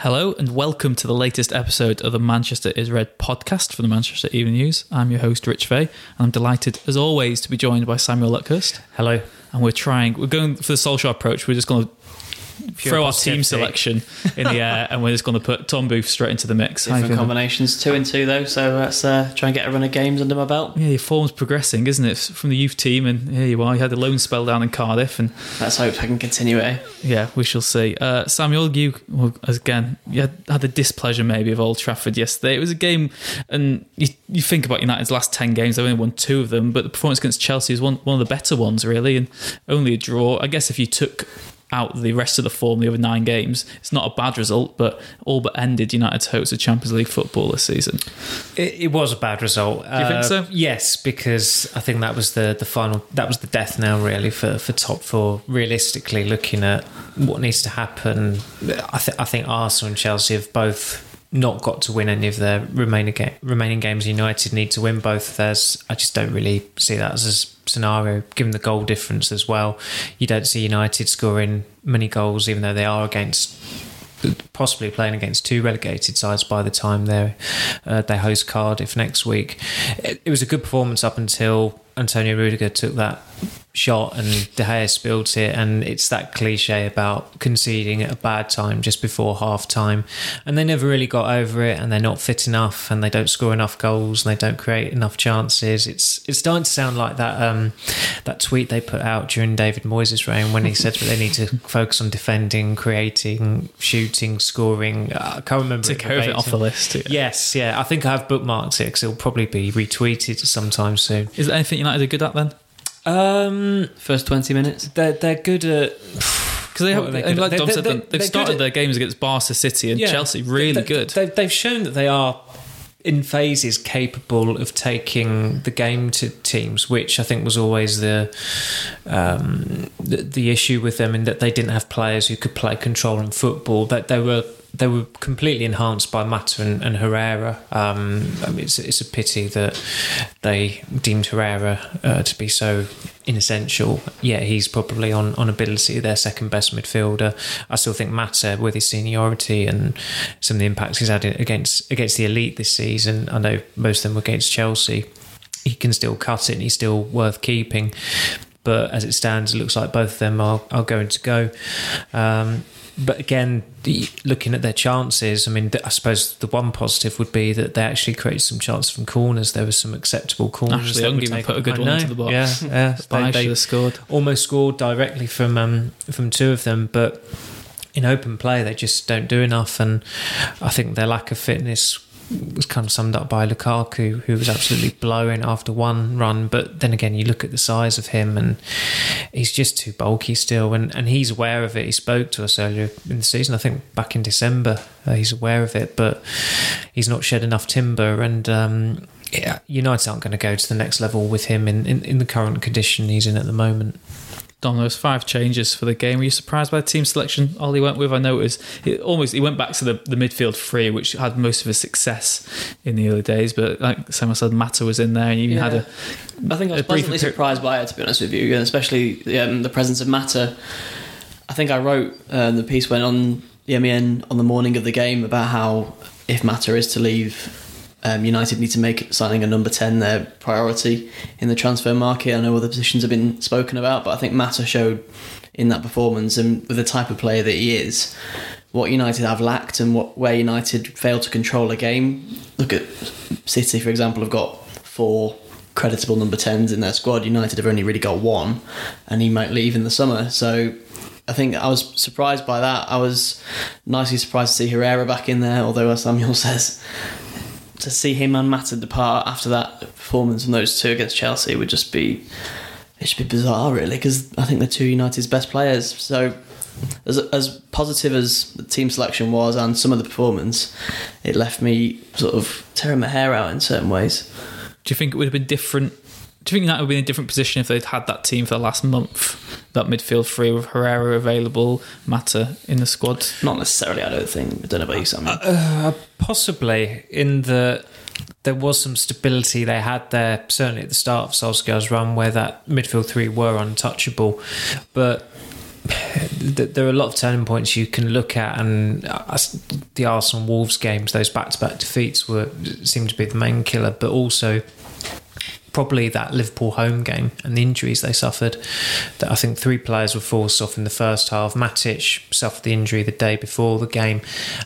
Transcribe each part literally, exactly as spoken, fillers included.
Hello and welcome to the latest episode of the Manchester Is Red podcast for the Manchester Evening News. I'm your host, Rich Fay, and I'm delighted, as always, to be joined by Samuel Luckhurst. Hello. And we're trying, we're going for the Solskjaer approach. We're just going to Pure throw our team selection in the air and we're just going to put Tom Booth straight into the mix. Different combinations, two and two though, so let's uh, try and get a run of games under my belt. Yeah, your form's progressing, isn't it? From the youth team, and here you are. You had a loan spell down in Cardiff, and let's hope I can continue it. Eh? Yeah, we shall see. Uh, Samuel, you well, again, you had, had the displeasure maybe of Old Trafford yesterday. It was a game, and you, you think about United's last ten games, they've only won two of them, but the performance against Chelsea is one one of the better ones really, and only a draw. I guess if you took out the rest of the form, the other nine games, it's not a bad result, but all but ended United's hopes of Champions League football this season. It, it was a bad result. Do you uh, think so? Yes, because I think that was the, the final, that was the death knell really for, for top four. Realistically, looking at what needs to happen, I, th- I think Arsenal and Chelsea have both not got to win any of their remaining ga- remaining games. United need to win both of theirs. I just don't really see that as a scenario, given the goal difference as well. You don't see United scoring many goals, even though they are against, possibly playing against two relegated sides by the time they uh, they host Cardiff next week. It, it was a good performance up until Antonio Rudiger took that shot and De Gea spilt it, and it's that cliche about conceding at a bad time just before half time, and they never really got over it, and they're not fit enough, and they don't score enough goals, and they don't create enough chances. It's it's starting to sound like that um, that tweet they put out during David Moyes' reign when he said that they need to focus on defending, creating, shooting, scoring. I can't remember. Took it off the list. Yeah. Yes, yeah. I think I've bookmarked it because it'll probably be retweeted sometime soon. Is there anything United are good at then? Um, First twenty minutes, they're they're good at, because they have, they like Dom said, they're, they're, they've started their games against Barca, City, and yeah, Chelsea really they, good. They, they've shown that they are in phases capable of taking the game to teams, which I think was always the um, the, the issue with them, in that they didn't have players who could play controlling football. That they were. They were completely enhanced by Mata and, and Herrera. Um, I mean, it's, it's a pity that they deemed Herrera uh, to be so inessential. Yeah, he's probably on, on ability their second best midfielder. I still think Mata, with his seniority and some of the impacts he's had against against the elite this season, I know most of them were against Chelsea, he can still cut it and he's still worth keeping. But as it stands, it looks like both of them are, are going to go. Um, But again, looking at their chances, I mean, I suppose the one positive would be that they actually created some chances from corners. There were some acceptable corners. Actually, Ungi put a good I one know. into the box. Yeah, yeah. they, they scored. Almost scored directly from um, from two of them, but in open play, they just don't do enough. And I think their lack of fitness was kind of summed up by Lukaku, who was absolutely blowing after one run. But then again, you look at the size of him and he's just too bulky still, and, and he's aware of it. He spoke to us earlier in the season, I think back in December, uh, he's aware of it, but he's not shed enough timber, and um, yeah, United aren't going to go to the next level with him in, in, in the current condition he's in at the moment. Dom, there was five changes for the game. Were you surprised by the team selection Ollie went with? I noticed he almost he went back to the, the midfield three, which had most of his success in the early days. But like Samuel said, Mata was in there, and you yeah. had a. I think I was pleasantly per- surprised by it, to be honest with you, and especially um, the presence of Mata. I think I wrote uh, the piece went on the M E N on the morning of the game about how if Mata is to leave, Um, United need to make signing a number ten their priority in the transfer market. I know other positions have been spoken about, but I think Mata showed in that performance, and with the type of player that he is, what United have lacked and what where United failed to control a game. Look at City, for example, have got four creditable number tens in their squad. United have only really got one, and he might leave in the summer. So I think I was surprised by that. I was nicely surprised to see Herrera back in there, although, as Samuel says, to see him and Mata depart after that performance from those two against Chelsea would just be, it should be bizarre really, because I think they're two United's best players. So as as positive as the team selection was and some of the performance, it left me sort of tearing my hair out in certain ways. Do you think it would have been different? Do you think that would be in a different position if they'd had that team for the last month? That midfield three with Herrera available, Mata in the squad? Not necessarily, I don't think. I don't know about you, Samuel. Uh, possibly, in the... There was some stability they had there, certainly at the start of Solskjaer's run, where that midfield three were untouchable. But there are a lot of turning points you can look at, and the Arsenal-Wolves games, those back-to-back defeats were seemed to be the main killer, but also probably that Liverpool home game and the injuries they suffered. That I think three players were forced off in the first half. Matic suffered the injury the day before the game,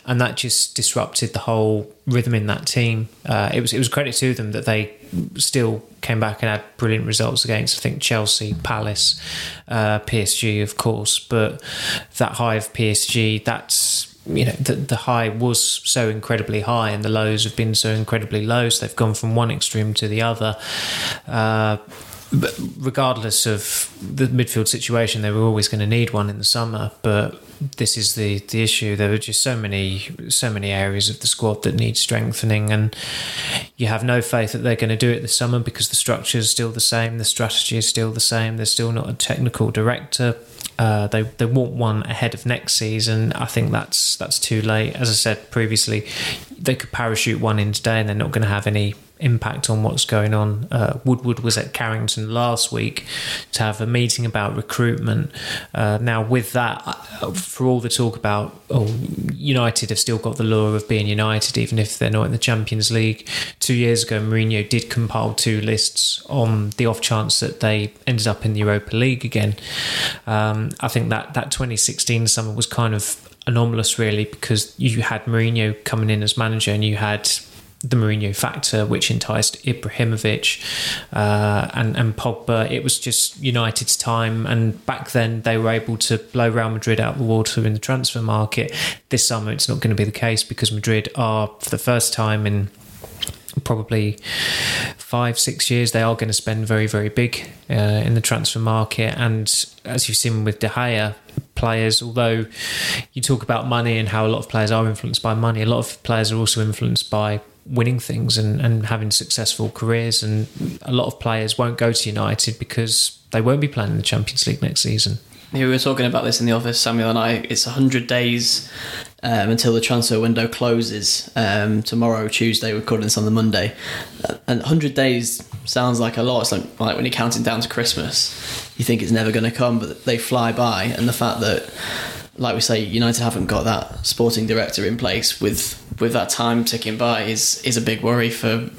and that just disrupted the whole rhythm in that team. Uh, it was it was credit to them that they still came back and had brilliant results against, I think, Chelsea, Palace, uh, P S G, of course. But that high of P S G, that's... You know, the, the high was so incredibly high and the lows have been so incredibly low, so they've gone from one extreme to the other. Uh, but regardless of the midfield situation, they were always going to need one in the summer, but this is the, the issue. There were just so many so many areas of the squad that need strengthening, and you have no faith that they're going to do it this summer because the structure is still the same, the strategy is still the same, there's still not a technical director. Uh, they they want one ahead of next season. I think that's that's too late. As I said previously, they could parachute one in today and they're not going to have any impact on what's going on. Uh, Woodward was at Carrington last week to have a meeting about recruitment. Uh, now with that, for all the talk about oh, United have still got the lure of being United, even if they're not in the Champions League. Two years ago, Mourinho did compile two lists on the off chance that they ended up in the Europa League again. Um, I think that, that twenty sixteen summer was kind of anomalous, really, because you had Mourinho coming in as manager and you had the Mourinho factor, which enticed Ibrahimovic uh, and, and Pogba. It was just United's time, and back then they were able to blow Real Madrid out of the water in the transfer market. This summer it's not going to be the case because Madrid are, for the first time in probably five, six years, they are going to spend very, very big uh, in the transfer market. And as you've seen with De Gea, players, although you talk about money and how a lot of players are influenced by money, a lot of players are also influenced by winning things and, and having successful careers, and a lot of players won't go to United because they won't be playing in the Champions League next season. Yeah, we were talking about this in the office, Samuel and I. It's one hundred days um, until the transfer window closes um, tomorrow, Tuesday. We're recording this on the Monday. And one hundred days sounds like a lot. It's like, like when you're counting down to Christmas, you think it's never going to come, but they fly by. And the fact that, like we say, United haven't got that sporting director in place with with that time ticking by is is a big worry for...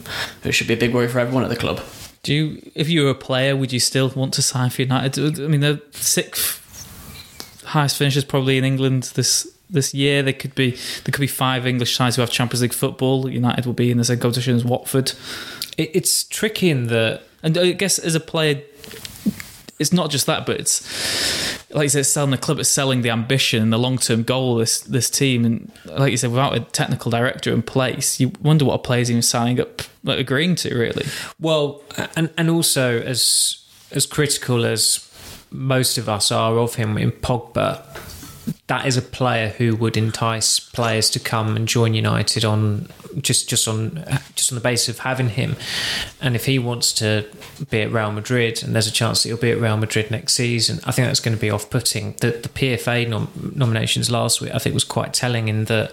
It should be a big worry for everyone at the club. Do you, if you were a player, would you still want to sign for United? I mean, the sixth highest finishers probably in England this this year. There could be there could be five English sides who have Champions League football. United will be in the same competition as Watford. It, it's tricky in the... And I guess as a player, it's not just that, but it's, like you said, selling the club, it's selling the ambition and the long-term goal of this, this team. And like you said, without a technical director in place, you wonder what a player's even signing up, like, agreeing to, really. Well, and and also as as critical as most of us are of him in Pogba, that is a player who would entice players to come and join United on just just on just on the basis of having him. And if he wants to be at Real Madrid, and there's a chance that he'll be at Real Madrid next season, I think that's going to be off-putting. The, the P F A nom- nominations last week, I think, was quite telling in that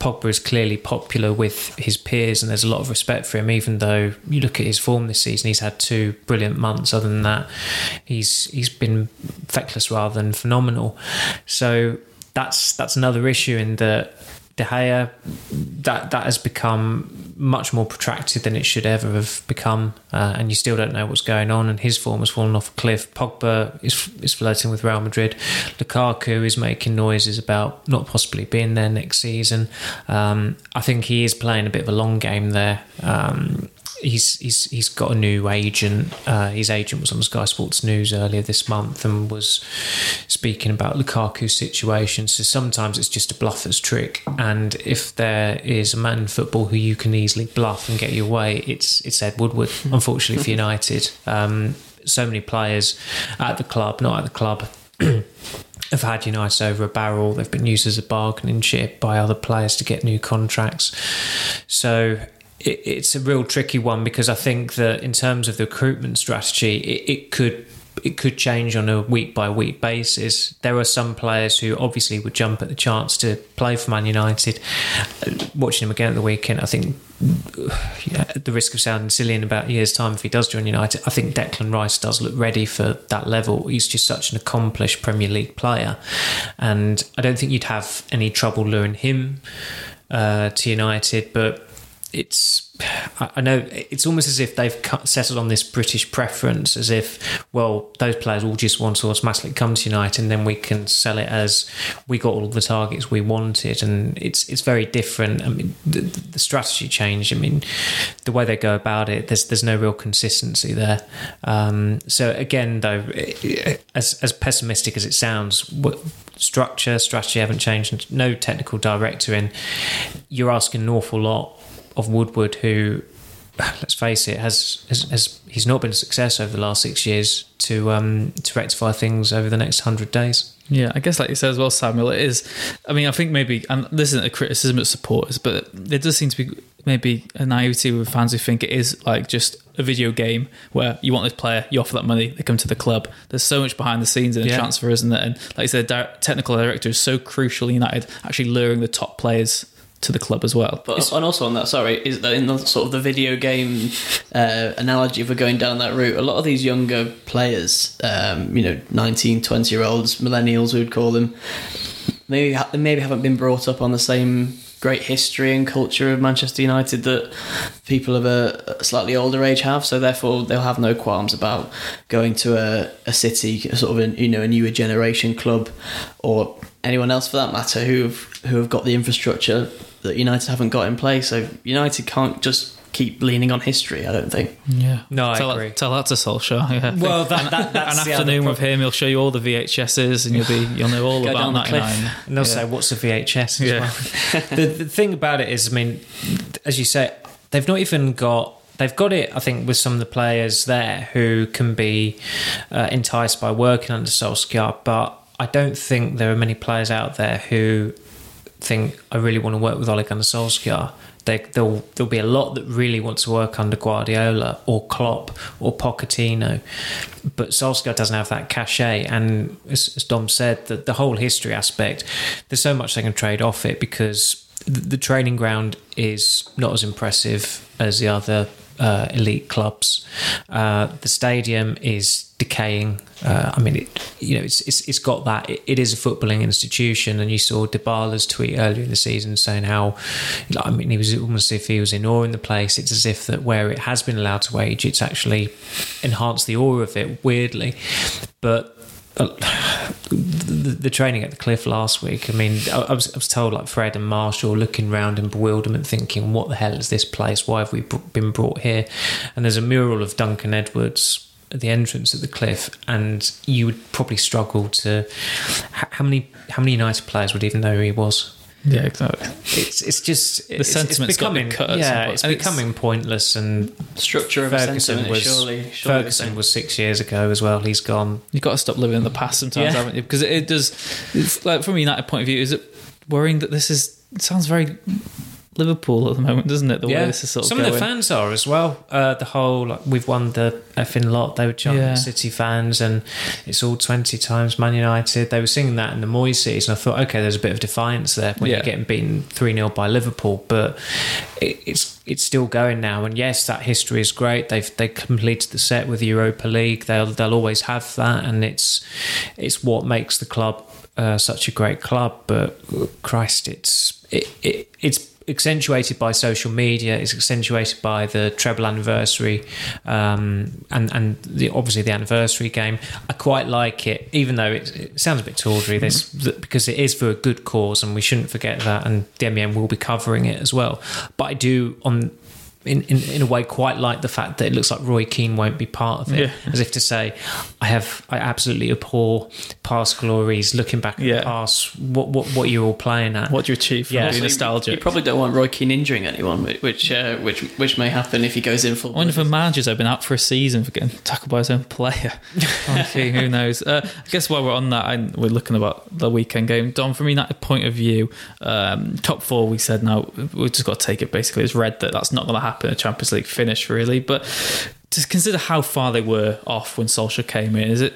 Pogba is clearly popular with his peers and there's a lot of respect for him, even though you look at his form this season, he's had two brilliant months. Other than that, he's he's been feckless rather than phenomenal. So that's that's another issue in that De Gea, that, that has become much more protracted than it should ever have become, uh, and you still don't know what's going on, and his form has fallen off a cliff. Pogba is is flirting with Real Madrid. Lukaku is making noises about not possibly being there next season. Um, I think he is playing a bit of a long game there. Um, He's he's he's got a new agent. Uh, his agent was on Sky Sports News earlier this month and was speaking about Lukaku's situation. So sometimes it's just a bluffer's trick. And if there is a man in football who you can easily bluff and get your way, it's it's Ed Woodward. Unfortunately for United, um, so many players at the club, not at the club, have had United over a barrel. They've been used as a bargaining chip by other players to get new contracts. So it, it's a real tricky one, because I think that in terms of the recruitment strategy, it, it could it could change on a week by week basis. There are some players who obviously would jump at the chance to play for Man United. Watching him again at the weekend, I think, yeah, at the risk of sounding silly in about a year's time, if he does join United, I think Declan Rice does look ready for that level. He's just such an accomplished Premier League player, and I don't think you'd have any trouble luring him uh, to United. But it's, I know it's almost as if they've settled on this British preference, as if, well, those players all just want to automatically come to United, and then we can sell it as we got all the targets we wanted. And it's it's very different. I mean, the, the strategy change. I mean, the way they go about it, there's there's no real consistency there. Um, so again, though, as as pessimistic as it sounds, what, structure strategy haven't changed. No technical director in. You're asking an awful lot of Woodward, who, let's face it, has, has, has he's not been a success over the last six years to um, to rectify things over the next hundred days. Yeah, I guess like you said as well, Samuel, it is. I mean, I think maybe, and this isn't a criticism of supporters, but there does seem to be maybe a naivety with fans who think it is like just a video game where you want this player, you offer that money, they come to the club. There's so much behind the scenes in a yeah. transfer, isn't there? And like you said, the technical director is so crucial in United actually luring the top players to the club as well. But it's, and also on that, sorry, is that in the sort of the video game uh, analogy, if we're going down that route, a lot of these younger players, um, you know, nineteen, twenty year olds, millennials we would call them, maybe maybe haven't been brought up on the same great history and culture of Manchester United that people of a slightly older age have, so therefore they'll have no qualms about going to a, a City, sort of an, you know, a newer generation club, or anyone else for that matter, who've who have got the infrastructure that United haven't got in place. So United can't just keep leaning on history, I don't think. Yeah, no, I tell agree. That, tell that to Solskjaer. Yeah, well, that, that, that's an afternoon with him. He'll show you all the V H Ses, and you'll be you'll know all about ninety-nine. And they'll yeah. say, "What's a V H S?" As yeah. well. the, the thing about it is, I mean, as you say, they've not even got. They've got it, I think, with some of the players there who can be uh, enticed by working under Solskjaer, but I don't think there are many players out there who think, I really want to work with Ole Gunnar Solskjaer. They, there'll, there'll be a lot that really want to work under Guardiola or Klopp or Pochettino, but Solskjaer doesn't have that cachet. And as, as Dom said, the, the whole history aspect, there's so much they can trade off it, because the, the training ground is not as impressive as the other Uh, elite clubs. Uh, the stadium is decaying. Uh, I mean, it, you know, it's it's it's got that. It, it is a footballing institution, and you saw Dybala's tweet earlier in the season saying how, I mean, he was almost as if he was in awe in the place. It's as if that where it has been allowed to age, it's actually enhanced the awe of it weirdly, but. The training at the Cliff last week, I mean, I was, I was told, like, Fred and Marshall looking round in bewilderment thinking, what the hell is this place? Why have we been brought here? And there's a mural of Duncan Edwards at the entrance of the Cliff, and you would probably struggle to... How many how many United players would even know who he was? Yeah, exactly. It's it's just the it's, sentiment's it's becoming got cut yeah, it's becoming pointless, and structure of Ferguson a sentiment was surely, surely Ferguson was six years ago as well. He's gone. You've got to stop living in the past sometimes, yeah. haven't you? Because it, it does. It's like, from a United point of view, is it worrying that this is? It sounds very Liverpool at the moment, doesn't it? The yeah. way this is sort of some going. Of the fans are as well. Uh, the whole like, we've won the effing lot. They were chanting yeah. City fans, and it's all twenty times Man United. They were singing that in the Moyes season. I thought, okay, there's a bit of defiance there when yeah. you're getting beaten three nil by Liverpool, but it, it's it's still going now. And yes, that history is great. They've they completed the set with the Europa League. They'll they'll always have that, and it's it's what makes the club uh, such a great club. But Christ, it's it, it it's. accentuated by social media, it's accentuated by the treble anniversary um, and, and the, obviously the anniversary game. I quite like it, even though it, it sounds a bit tawdry, this, because it is for a good cause, and we shouldn't forget that, and the M E M will be covering it as well. But I do, on in, in, in a way quite like the fact that it looks like Roy Keane won't be part of it, yeah. as if to say, I have I absolutely abhor past glories, looking back at yeah. the past, what what what you're all playing at. What do you achieve from yeah. being nostalgic? You probably don't want Roy Keane injuring anyone, which uh, which which may happen if he goes in full. I wonder if a manager's been out for a season for getting tackled by his own player. Okay, who knows? Uh, I guess while we're on that, I, we're looking about the weekend game. Dom, from a United point of view, um, top four, we said, no, we've just got to take it basically. It's red that that's not going to happen. A Champions League finish, really, but to consider how far they were off when Solskjaer came in, is it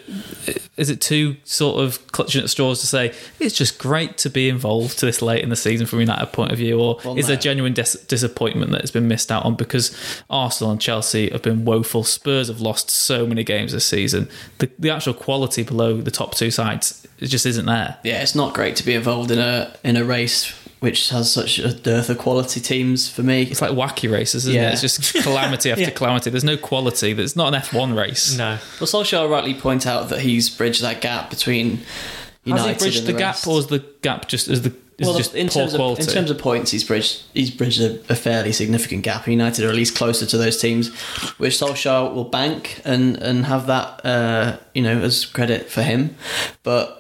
is it too sort of clutching at straws to say it's just great to be involved to this late in the season from a United point of view, or well, is there no. genuine dis- disappointment that has been missed out on, because Arsenal and Chelsea have been woeful, Spurs have lost so many games this season, the, the actual quality below the top two sides, it just isn't there. Yeah, it's not great to be involved in a in a race which has such a dearth of quality teams for me. It's like wacky races, isn't yeah. it? It's just calamity after yeah. calamity. There's no quality. There's not an F one race. No. Well, Solskjaer rightly point out that he's bridged that gap between United. Has he bridged and the, the gap, or is the gap just is the is well, just in poor terms of, quality? In terms of points, he's bridged he's bridged a, a fairly significant gap. United are at least closer to those teams, which Solskjaer will bank and and have that uh, you know as credit for him, but.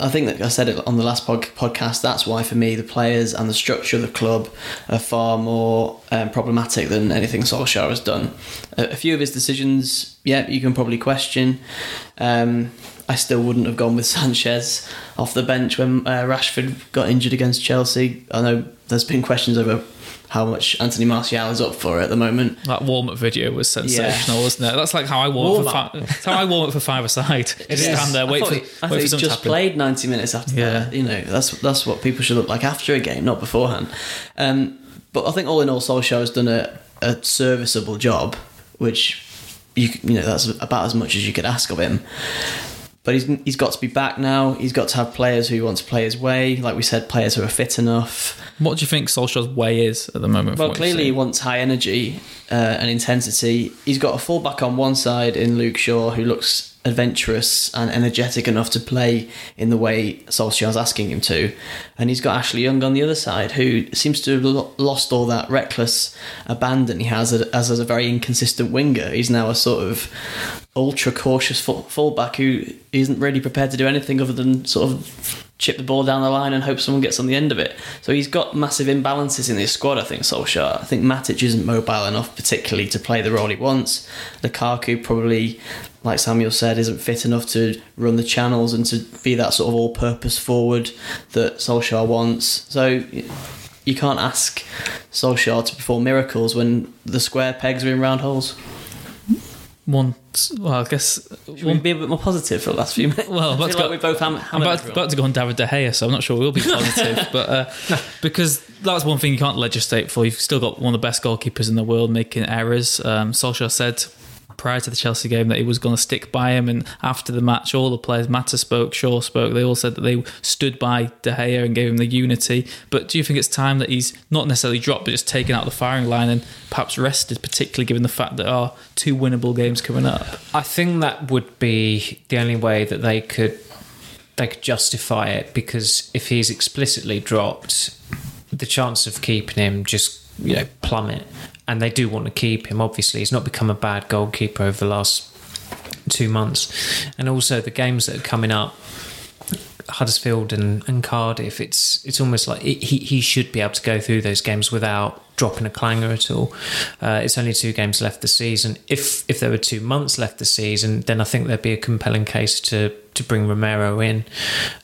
I think that I said it on the last pod- podcast, that's why for me the players and the structure of the club are far more um, problematic than anything Solskjaer has done. A, a few of his decisions, yeah, you can probably question. Um, I still wouldn't have gone with Sanchez off the bench when uh, Rashford got injured against Chelsea. I know there's been questions over how much Anthony Martial is up for at the moment. That warm-up video was sensational, yeah. wasn't it? That's like how I warm up. Fi- that's how I warm up for five-a-side. Just is. stand there, wait I for. He, I wait for he just played ninety minutes after yeah. that. You know, that's that's what people should look like after a game, not beforehand. Um, but I think all in all, Solskjaer has done a, a serviceable job, which you you know that's about as much as you could ask of him. But he's he's got to be back now. He's got to have players who want to play his way. Like we said, players who are fit enough. What do you think Solskjaer's way is at the moment? Well, clearly he wants high energy uh, and intensity. He's got a fullback on one side in Luke Shaw, who looks adventurous and energetic enough to play in the way Solskjaer's asking him to. And he's got Ashley Young on the other side, who seems to have lost all that reckless abandon he has as a very inconsistent winger. He's now a sort of ultra cautious fullback who isn't really prepared to do anything other than sort of chip the ball down the line and hope someone gets on the end of it. So he's got massive imbalances in his squad, I think, Solskjaer. I think Matic isn't mobile enough particularly to play the role he wants. Lukaku probably, like Samuel said, isn't fit enough to run the channels and to be that sort of all-purpose forward that Solskjaer wants. So you can't ask Solskjaer to perform miracles when the square pegs are in round holes. One, well, I guess should one, we be a bit more positive for the last few minutes. Well, I feel like we both ham- I'm about, about to go on David De Gea, so I'm not sure we'll be positive. But uh, no. because that's one thing you can't legislate for. You've still got one of the best goalkeepers in the world making errors. Um, Solskjaer said prior to the Chelsea game that he was going to stick by him, and after the match all the players, Mata spoke, Shaw spoke, they all said that they stood by De Gea and gave him the unity. But do you think it's time that he's not necessarily dropped but just taken out the firing line and perhaps rested, particularly given the fact that there are two winnable games coming up? I think that would be the only way that they could they could justify it, because if he's explicitly dropped, the chance of keeping him just, you know, plummet. And they do want to keep him, obviously. He's not become a bad goalkeeper over the last two months. And also the games that are coming up, Huddersfield and, and Cardiff, it's it's almost like it, he, he should be able to go through those games without dropping a clanger at all. Uh, it's only two games left this season. If if there were two months left this season, then I think there'd be a compelling case to, to bring Romero in.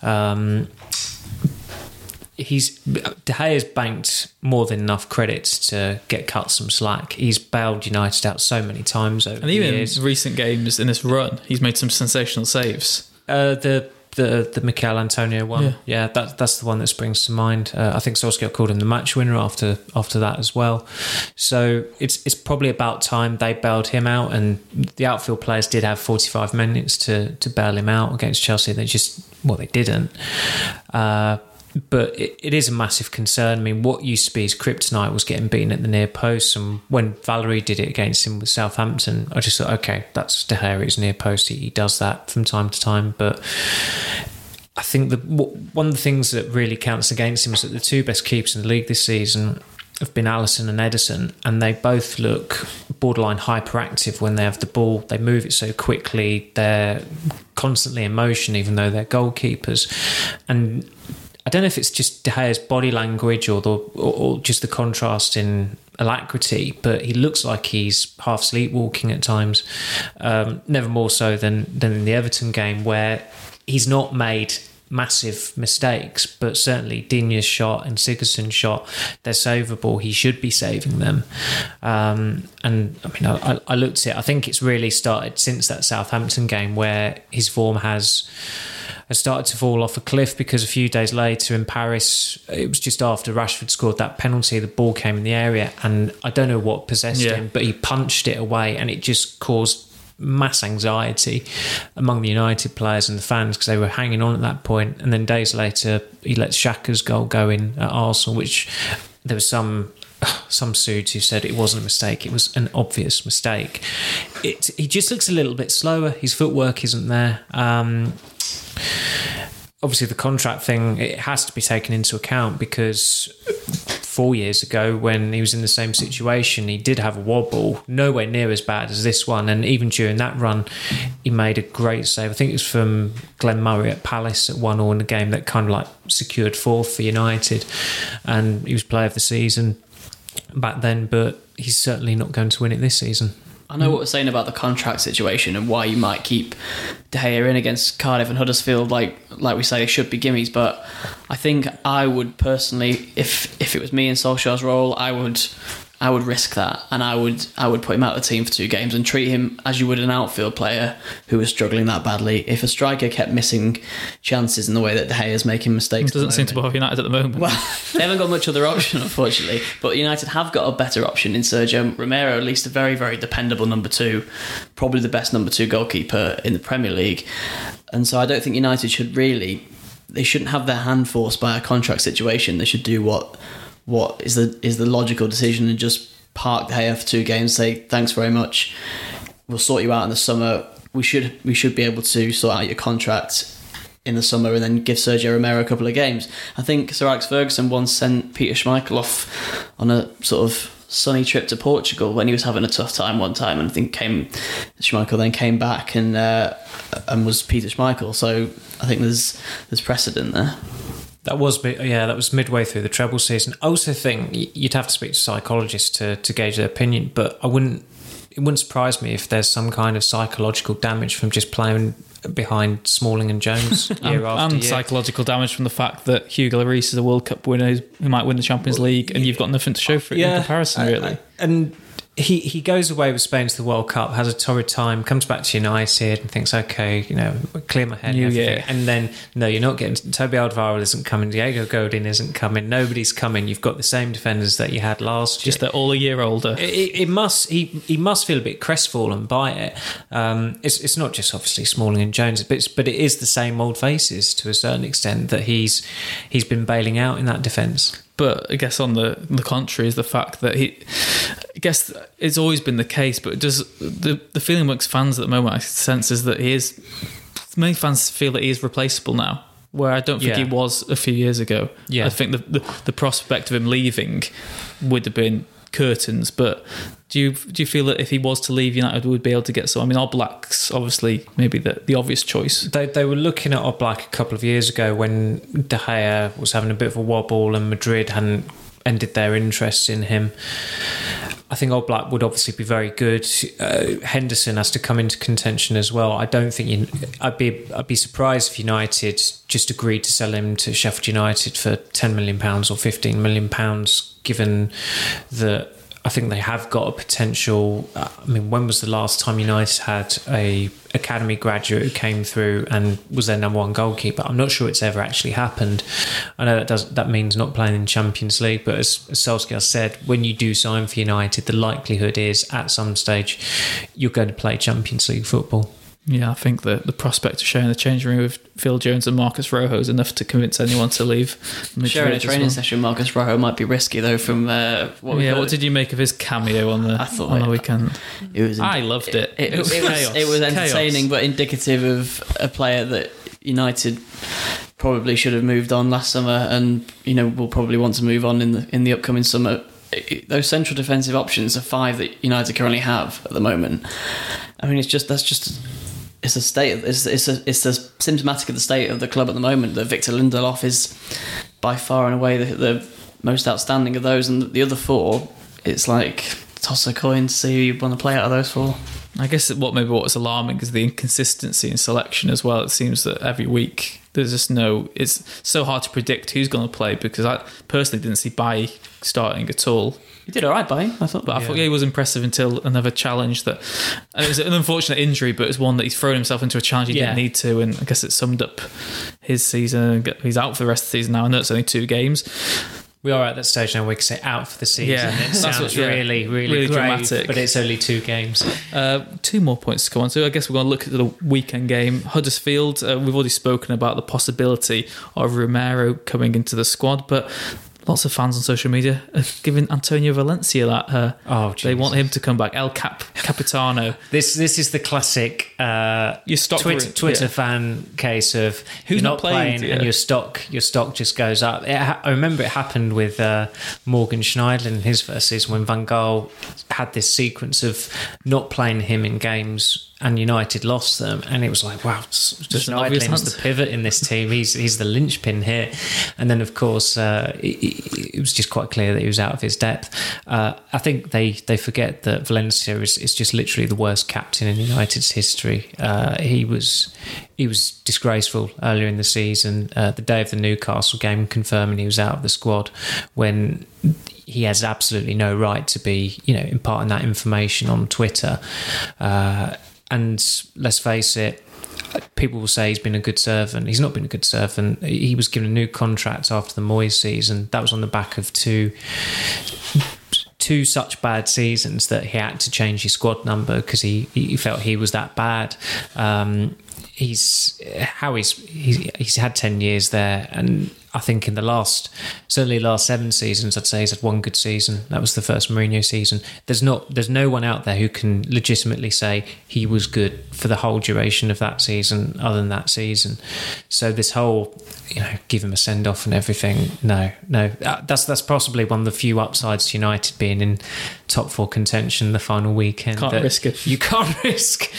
Um He's De Gea's banked more than enough credits to get cut some slack. He's bailed United out so many times over the years. And even in recent games in this run, he's made some sensational saves. Uh, the the the Mikel Antonio one, yeah, yeah that, that's the one that springs to mind. Uh, I think Solskjaer called him the match winner after after that as well. So it's it's probably about time they bailed him out, and the outfield players did have forty-five minutes to to bail him out against Chelsea. They just well they didn't. Uh, But it, it is a massive concern. I mean, what used to be his kryptonite was getting beaten at the near post, and when Valerie did it against him with Southampton, I just thought, okay, that's De Gea at his near post. He, he does that from time to time. But I think the one of the things that really counts against him is that the two best keepers in the league this season have been Alisson and Ederson, and they both look borderline hyperactive when they have the ball. They move it so quickly. They're constantly in motion, even though they're goalkeepers. And I don't know if it's just De Gea's body language or the or, or just the contrast in alacrity, but he looks like he's half sleepwalking at times. Um, never more so than than in the Everton game, where he's not made massive mistakes, but certainly Diña's shot and Sigurdsson's shot, they're savable. He should be saving them. Um, and I mean, I, I looked at it. I think it's really started since that Southampton game where his form has has started to fall off a cliff, because a few days later in Paris, it was just after Rashford scored that penalty, the ball came in the area and I don't know what possessed yeah. him, but he punched it away and it just caused mass anxiety among the United players and the fans, because they were hanging on at that point. And then days later, he lets Xhaka's goal go in at Arsenal, which there was some some suits who said it wasn't a mistake, it was an obvious mistake. It, he just looks a little bit slower. His footwork isn't there. Um, obviously, the contract thing, it has to be taken into account, because four years ago when he was in the same situation, he did have a wobble, nowhere near as bad as this one, and even during that run he made a great save. I think it was from Glenn Murray at Palace at one all in the game that kind of like secured fourth for United, and he was player of the season back then, but he's certainly not going to win it this season. I know what we're saying about the contract situation and why you might keep De Gea in against Cardiff and Huddersfield. Like like we say, they should be gimmies, but I think I would personally, if if it was me in Solskjaer's role, I would I would risk that, and I would I would put him out of the team for two games and treat him as you would an outfield player who was struggling that badly. If a striker kept missing chances in the way that De Gea is making mistakes, it doesn't seem to bother United at the moment. Well, they haven't got much other option, unfortunately. But United have got a better option in Sergio Romero, at least a very, very dependable number two, probably the best number two goalkeeper in the Premier League. And so I don't think United should really, they shouldn't have their hand forced by a contract situation. They should do what. What is the is the logical decision and just park De Gea for two games, say thanks very much, we'll sort you out in the summer. We should we should be able to sort out your contract in the summer and then give Sergio Romero a couple of games. I think Sir Alex Ferguson once sent Peter Schmeichel off on a sort of sunny trip to Portugal when he was having a tough time one time, and I think came Schmeichel then came back and uh, and was Peter Schmeichel. So I think there's there's precedent there. That was, yeah, that was midway through the treble season. I also think you'd have to speak to psychologists to, to gauge their opinion, but I wouldn't. It wouldn't surprise me if there's some kind of psychological damage from just playing behind Smalling and Jones year and, after and year. Psychological damage from the fact that Hugo Lloris is a World Cup winner who might win the Champions well, League, and yeah, you've got nothing to show for it yeah, in comparison, really. I, I, and he he goes away with Spain to the World Cup, has a torrid time, comes back to United and thinks, okay, you know, clear my head and everything. Yeah. And then, no, you're not getting... Toby Alderweireld isn't coming, Diego Godin isn't coming, nobody's coming. You've got the same defenders that you had last year. Just they're all a year older. It, it, it must... He he must feel a bit crestfallen by it. Um, it's it's not just, obviously, Smalling and Jones, but, it's, but it is the same old faces to a certain extent that he's he's been bailing out in that defence. But I guess on the the contrary is the fact that he... I guess it's always been the case, but does the the feeling amongst fans at the moment I sense is that he is... Many fans feel that he is replaceable now, where I don't think yeah. he was a few years ago. Yeah. I think the, the the prospect of him leaving would have been curtains, but do you do you feel that if he was to leave, United would be able to get some? I mean, Oblak's obviously maybe the, the obvious choice. They they were looking at Oblak a couple of years ago when De Gea was having a bit of a wobble and Madrid hadn't ended their interest in him. I think Oblak would obviously be very good. Uh, Henderson has to come into contention as well. I don't think you, I'd be I'd be surprised if United just agreed to sell him to Sheffield United for ten million pounds or fifteen million pounds, given that I think they have got a potential. I mean, when was the last time United had a academy graduate who came through and was their number one goalkeeper? I'm not sure it's ever actually happened. I know that does that means not playing in Champions League, but as, as Solskjaer said, when you do sign for United, the likelihood is at some stage you're going to play Champions League football. Yeah, I think the, the prospect of sharing the changing room with Phil Jones and Marcus Rojo is enough to convince anyone to leave. Madrid sharing a training well. session, Marcus Rojo might be risky though. From uh, what yeah, what it. did you make of his cameo on the I thought on it, the weekend? It was. I loved it. It, it, it, was, it was it was entertaining, chaos. But indicative of a player that United probably should have moved on last summer, and you know will probably want to move on in the in the upcoming summer it, those central defensive options are five that United currently have at the moment. I mean, it's just that's just it's a state. Of, it's it's a, it's a symptomatic of the state of the club at the moment that Victor Lindelof is by far and away the, the most outstanding of those, and the other four, it's like toss a coin, see who you want to play out of those four. I guess what maybe what's alarming is the inconsistency in selection as well. It seems that every week there's just no. It's so hard to predict who's going to play, because I personally didn't see Bailly starting at all. He did all right, Bailly, I thought. But I yeah. thought yeah, he was impressive until another challenge that. And it was an unfortunate injury, but it's one that he's thrown himself into a challenge he yeah. didn't need to, and I guess it summed up his season. He's out for the rest of the season now. I know it's only two games. We are at that stage now. We can say out for the season. Yeah, it sounds what, yeah, really, really, really grave, dramatic. But it's only two games. Uh, two more points to come on. So I guess we're going to look at the weekend game. Huddersfield. Uh, we've already spoken about the possibility of Romero coming into the squad, but lots of fans on social media are giving Antonio Valencia that. Uh, oh, geez. They want him to come back. El Cap Capitano. This this is the classic uh, your stock Twitter, Twitter yeah. fan case of who's you're not playing, playing yeah. and your stock your stock just goes up. It, I remember it happened with uh, Morgan Schneiderlin in his first season when Van Gaal had this sequence of not playing him in games. And United lost them, and it was like, wow, Schneiderlin's the pivot in this team. He's he's the linchpin here. And then, of course, uh, it, it was just quite clear that he was out of his depth. Uh, I think they, they forget that Valencia is, is just literally the worst captain in United's history. Uh, he was he was disgraceful earlier in the season. Uh, the day of the Newcastle game, confirming he was out of the squad when he has absolutely no right to be, you know, imparting that information on Twitter. Uh, And let's face it, people will say he's been a good servant. He's not been a good servant. He was given a new contract after the Moyes season. That was on the back of two two such bad seasons that he had to change his squad number because he, he felt he was that bad. Um, he's how he's, he's he's had ten years there, and I think in the last, certainly last seven seasons, I'd say he's had one good season. That was the first Mourinho season. There's not, there's no one out there who can legitimately say he was good for the whole duration of that season, other than that season. So this whole, you know, give him a send off and everything. No, no, that's that's possibly one of the few upsides to United being in top four contention the final weekend. Can't risk it. You can't risk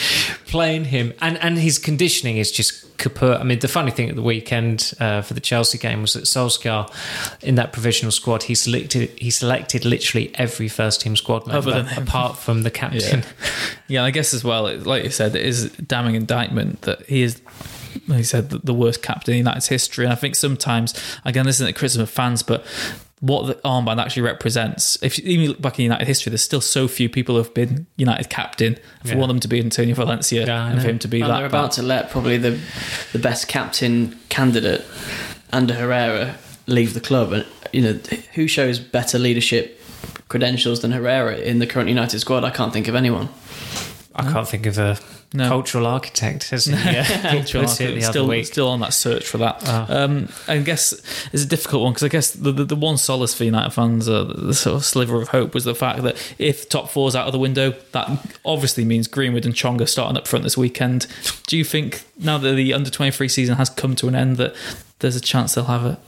playing him, and and his conditioning is just kaput. I mean, the funny thing at the weekend uh, for the Chelsea game was that Solskjaer, in that provisional squad, he selected he selected literally every first team squad member, other than apart from the captain. Yeah. yeah, I guess as well, like you said, it is a damning indictment that he is, like you said, the worst captain in United's history. And I think sometimes, again, this isn't a criticism of fans, but what the armband actually represents. If even back in United history, there's still so few people who have been United captain. For yeah. one of them to be Antonio Valencia, yeah, and for him to be and that. They're about to let probably the the best captain candidate, Ander Herrera, leave the club, and you know who shows better leadership credentials than Herrera in the current United squad? I can't think of anyone. I can't think of a no. cultural architect, hasn't he? Yeah. cultural architect. Still, still on that search for that. Oh. Um, I guess it's a difficult one, because I guess the, the, the one solace for United fans, uh, the sort of sliver of hope, was the fact that if top four's out of the window, that obviously means Greenwood and Chonga starting up front this weekend. Do you think, now that the under twenty-three season has come to an end, that there's a chance they'll have a,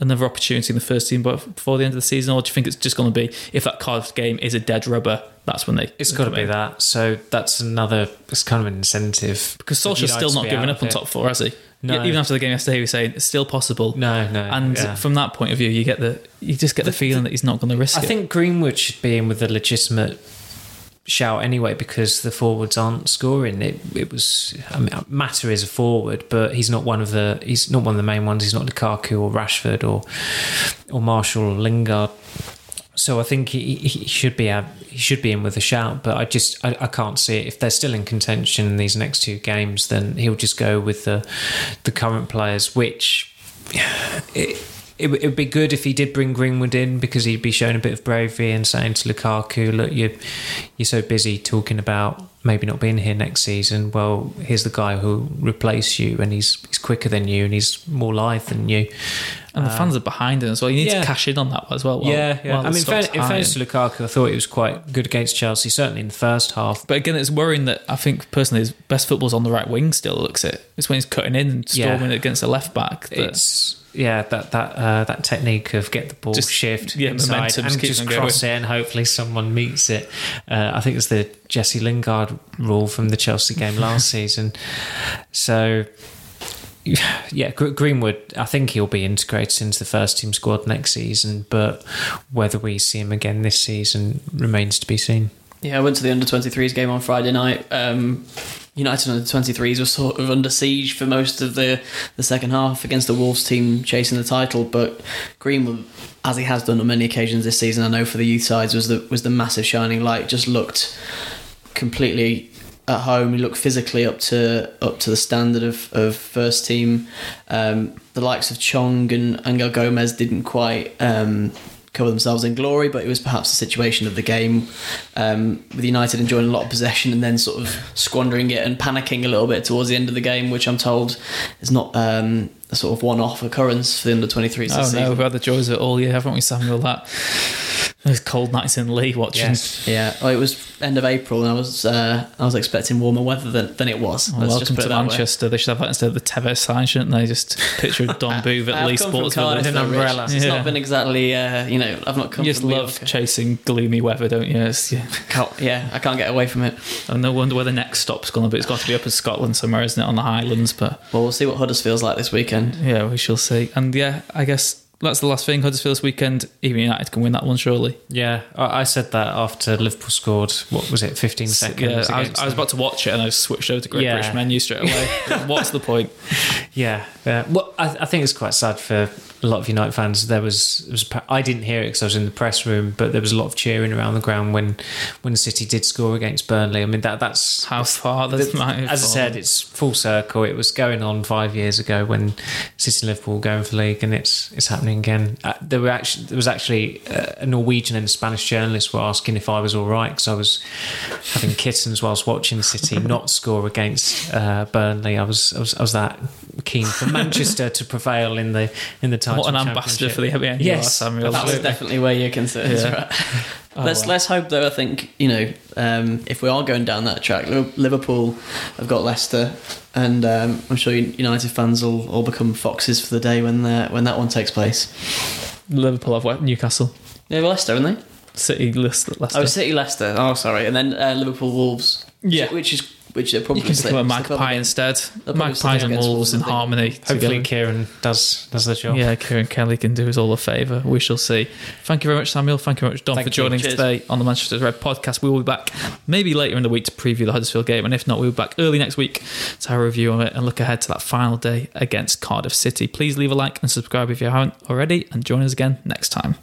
another opportunity in the first team before the end of the season? Or do you think it's just going to be, if that Cardiff game is a dead rubber, that's when they... It's got to be that. So that's another... It's kind of an incentive. Because Solskjaer's still not giving up on top four, has he? No. Even after the game yesterday, he was saying, it's still possible. No, no. And yeah. from that point of view, you get the you just get the, the feeling the, that he's not going to risk I it. I think Greenwood should be in with a legitimate shout anyway, because the forwards aren't scoring. It it was I mean, Mata is a forward, but he's not one of the he's not one of the main ones. He's not Lukaku or Rashford or or Marshall or Lingard. So I think he, he should be he should be in with a shout, but I just I, I can't see it. If they're still in contention in these next two games, then he'll just go with the the current players, which it, It would be good if he did bring Greenwood in, because he'd be showing a bit of bravery and saying to Lukaku, look, you're, you're so busy talking about maybe not being here next season, well, here's the guy who'll replace you, and he's he's quicker than you, and he's more live than you. And the uh, fans are behind him as well. You need yeah. to cash in on that as well. While, yeah, yeah. I mean, fair, in fairness to Lukaku, I thought he was quite good against Chelsea, certainly in the first half. But again, it's worrying that I think personally his best football's on the right wing still, looks it. It's when he's cutting in and storming yeah. against the left back. That it's... Yeah, that that uh, that technique of get the ball, just, shift yeah, inside momentum, and just, just cross it, and hopefully someone meets it. Uh, I think it's the Jesse Lingard rule from the Chelsea game last season. So, yeah, Greenwood, I think he'll be integrated into the first team squad next season, but whether we see him again this season remains to be seen. Yeah, I went to the under twenty-threes game on Friday night. Um, United under twenty-threes were sort of under siege for most of the, the second half against the Wolves team chasing the title, but Greenwood, as he has done on many occasions this season, I know for the youth sides, was the was the massive shining light. Just looked completely at home. He looked physically up to up to the standard of, of first team. Um, the likes of Chong and Angel Gomez didn't quite... Um, cover themselves in glory, but it was perhaps the situation of the game, um, with United enjoying a lot of possession and then sort of squandering it and panicking a little bit towards the end of the game, which I'm told is not um, a sort of one-off occurrence for the under twenty-threes. Oh no, season. We've had the joys of it all year, haven't we, Samuel? That those cold nights in Lee watching. Yes. Yeah, well, it was end of April, and I was uh, I was expecting warmer weather than, than it was. Well, welcome just to Manchester. They should have that instead of the Tevez sign, shouldn't they? Just picture of Don Booth at Lee Sports with an umbrella. It's yeah. not been exactly uh, you know I've not come. You just love York. Chasing gloomy weather, don't you? It's, yeah, can't, yeah, I can't get away from it. And no wonder where the next stop's going to be. It's got to be up in Scotland somewhere, isn't it? On the Highlands, but well, we'll see what Huddersfield's like this weekend. Yeah, we shall see. And yeah, I guess that's the last thing. Huddersfield this weekend, even United can win that one, surely. Yeah, I said that after Liverpool scored, what was it, fifteen seconds? Yeah, I, was, I was about to watch it and I switched over to Great yeah. British Menu straight away. What's the point? Yeah, yeah. Well, I, I think it's quite sad for a lot of United fans. There was, was I didn't hear it because I was in the press room, but there was a lot of cheering around the ground when when City did score against Burnley. I mean, that that's how far this might have. As I said, it's full circle. It was going on five years ago when City and Liverpool were going for league, and it's it's happening again. Uh, there were actually there was actually a Norwegian and a Spanish journalist were asking if I was all right because I was having kittens whilst watching City not score against uh, Burnley. I was I was I was that keen for Manchester to prevail in the in the. What an ambassador for the M N U R, yes, Samuel. That was definitely where your concerns yeah. were at. Oh, let's wow. let's hope though. I think you know um, if we are going down that track, Liverpool have got Leicester, and um, I'm sure United fans will all become foxes for the day when when that one takes place. Liverpool have what? Newcastle. They have Leicester, haven't they? City Leicester. Oh, City Leicester. Oh, sorry. And then uh, Liverpool Wolves. Yeah, which is. Which they're probably you can slip, do a magpie instead. Magpies and wolves in harmony. Hopefully, together. Kieran does does the job. Yeah, Kieran Kelly can do us all a favour. We shall see. Thank you very much, Samuel. Thank you very much, Don, Thank for joining us today on the Manchester Red podcast. We will be back maybe later in the week to preview the Huddersfield game, and if not, we'll be back early next week to have a review on it and look ahead to that final day against Cardiff City. Please leave a like and subscribe if you haven't already, and join us again next time.